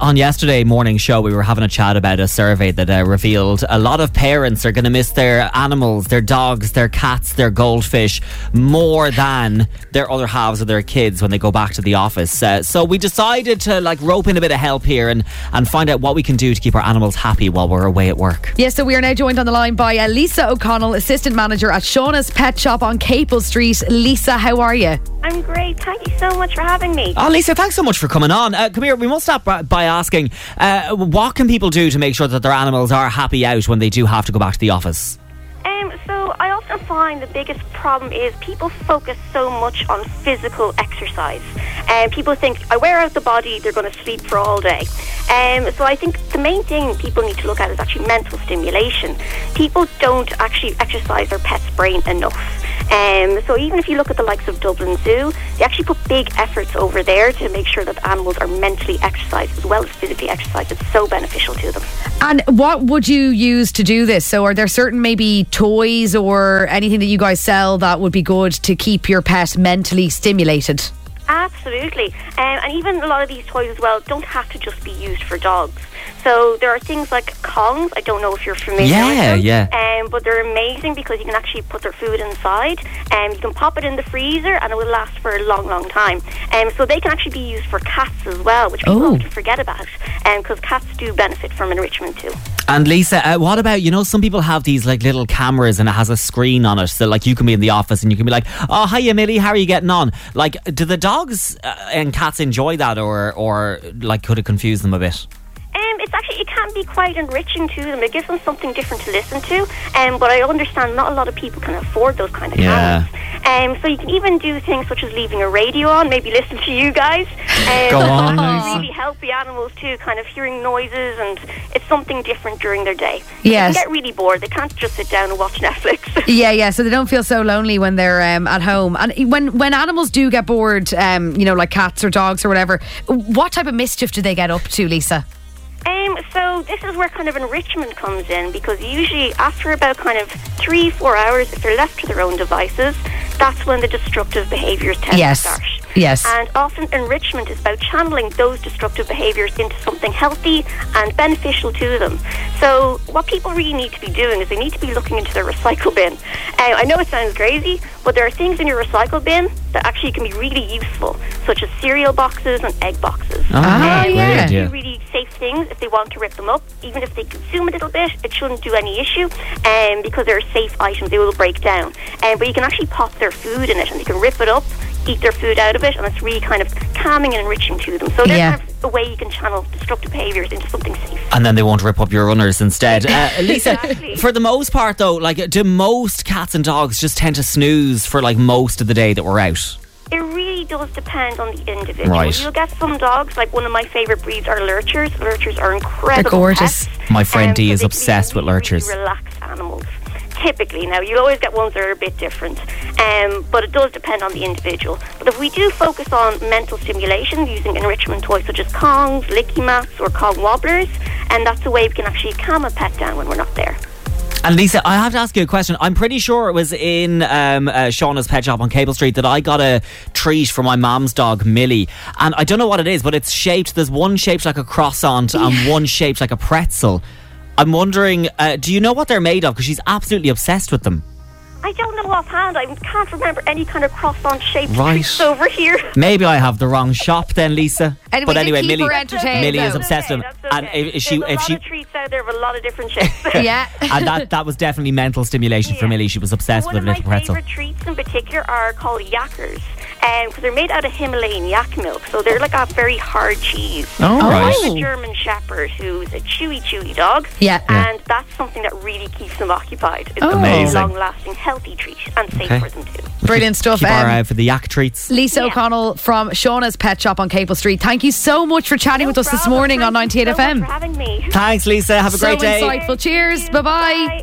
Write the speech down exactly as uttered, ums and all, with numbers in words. On yesterday morning's show, we were having a chat about a survey that uh, revealed a lot of parents are going to miss their animals, their dogs, their cats, their goldfish more than their other halves of their kids when they go back to the office. Uh, so we decided to like rope in a bit of help here and, and find out what we can do to keep our animals happy while we're away at work. Yes, yeah, so we are now joined on the line by uh, Lisa O'Connell, Assistant Manager at Shauna's Petshop on Capel Street. Lisa, how are you? I'm great. Thank you so much for having me. Oh, Lisa, thanks so much for coming on. Uh, come here, we must stop by... by asking uh, what can people do to make sure that their animals are happy out when they do have to go back to the office? Um, so I often find the biggest problem is people focus so much on physical exercise, and um, people think I wear out the body, they're going to sleep for all day. Um, so I think the main thing people need to look at is actually mental stimulation. People don't actually exercise their pet's brain enough. Um, so even if you look at the likes of Dublin Zoo, they actually put big efforts over there to make sure that animals are mentally exercised as well as physically exercised. It's so beneficial to them. And what would you use to do this? So are there certain maybe toys or anything that you guys sell that would be good to keep your pet mentally stimulated? Absolutely. Um, and even a lot of these toys as well don't have to just be used for dogs. So there are things like Kongs. I don't know if you're familiar yeah, with them. Yeah, yeah. Um, but they're amazing because you can actually put their food inside and um, you can pop it in the freezer and it will last for a long, long time. Um, so they can actually be used for cats as well, which people oh. often forget about because um, cats do benefit from enrichment too. And Lisa, uh, what about, you know, some people have these like little cameras and it has a screen on it. So like you can be in the office and you can be like, oh, hiya Millie, how are you getting on? Like, do the dogs uh, and cats enjoy that or, or like could it confuse them a bit? Um, it's actually, it can be quite enriching to them. It gives them something different to listen to. Um, but I understand not a lot of people can afford those kind of cameras. Yeah. Um, so you can even do things such as leaving a radio on, maybe listen to you guys. Um, Go on, Lisa. Really help the animals too, kind of hearing noises, and it's something different during their day. Yes. They get really bored. They can't just sit down and watch Netflix. yeah, yeah. So they don't feel so lonely when they're um, at home. And when, when animals do get bored, um, you know, like cats or dogs or whatever, what type of mischief do they get up to, Lisa? Um, so this is where kind of enrichment comes in, because usually after about kind of three, four hours, if they're left to their own devices, that's when the destructive behaviours tend yes. to start. Yes. And often enrichment is about channeling those destructive behaviours into something healthy and beneficial to them. So what people really need to be doing is they need to be looking into their recycle bin. Uh, I know it sounds crazy, but there are things in your recycle bin that actually can be really useful, such as cereal boxes and egg boxes. Oh, um, yeah. They're really safe things if they want to rip them up. Even if they consume a little bit, it shouldn't do any issue, um, because they're safe items. They will break down. Um, but you can actually pop their food in it and they can rip it up, eat their food out of it, and it's really kind of calming and enriching to them. So there's yeah. kind of a way you can channel destructive behaviours into something safe. And then they won't rip up your runners instead. Uh, Lisa, exactly. For the most part though, like, do most cats and dogs just tend to snooze for like most of the day that we're out? It really does depend on the individual. Right. You'll get some dogs, like one of my favourite breeds are lurchers. Lurchers are incredible. They're gorgeous. Pets. My friend um, Dee is obsessed really, with lurchers. Really relaxed animals. Typically, now you'll always get ones that are a bit different, um, but it does depend on the individual. But if we do focus on mental stimulation using enrichment toys such as Kongs, Licky mats, or Kong wobblers, and that's a way we can actually calm a pet down when we're not there. And Lisa, I have to ask you a question. I'm pretty sure it was in um, uh, Shauna's Petshop on Capel Street that I got a treat for my mom's dog, Millie. And I don't know what it is, but it's shaped, there's one shaped like a croissant and one shaped like a pretzel. I'm wondering, uh, do you know what they're made of? Because she's absolutely obsessed with them. I don't know offhand. I can't remember any kind of croissant shape right. over here. Maybe I have the wrong shop then, Lisa. Anyway, but anyway, Millie, Millie is obsessed okay, with them. Okay. And if, if she, There's a if lot she, of treats out there of a lot of different shapes. yeah. And that, that was definitely mental stimulation yeah. for Millie. She was obsessed One with a little pretzel. One of my favourite treats in particular are called yakkers. Because um, they're made out of Himalayan yak milk, so they're like a very hard cheese. Oh, so right. I'm a German Shepherd who's a chewy, chewy dog. Yeah. And yeah. that's something that really keeps them occupied. It's oh. a long-lasting, healthy treat and safe okay. for them too. Brilliant stuff. Keep um, our eye out for the yak treats. Lisa yeah. O'Connell from Shauna's Petshop on Capel Street. Thank you so much for chatting no with us problem. this morning Thank on ninety-eight F M. So much for having me. Thanks, Lisa. Have a so great day. So insightful. Cheers. Cheers. Bye-bye. Bye.